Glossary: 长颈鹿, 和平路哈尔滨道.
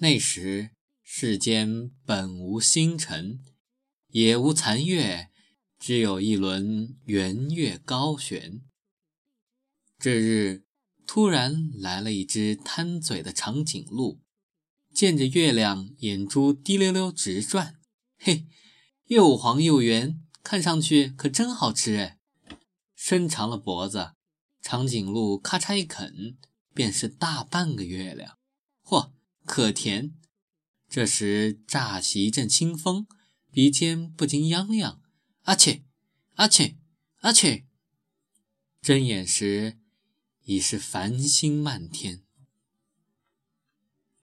那时世间本无星辰，也无残月，只有一轮圆月高悬。这日突然来了一只贪嘴的长颈鹿，见着月亮眼珠滴溜溜直转，嘿，又黄又圆，看上去可真好吃哎！伸长了脖子，长颈鹿咔嚓一啃，便是大半个月亮，嚯，可甜！这时乍起一阵清风，鼻尖不禁痒痒，啊切，啊切，啊切！睁眼时已是繁星漫天。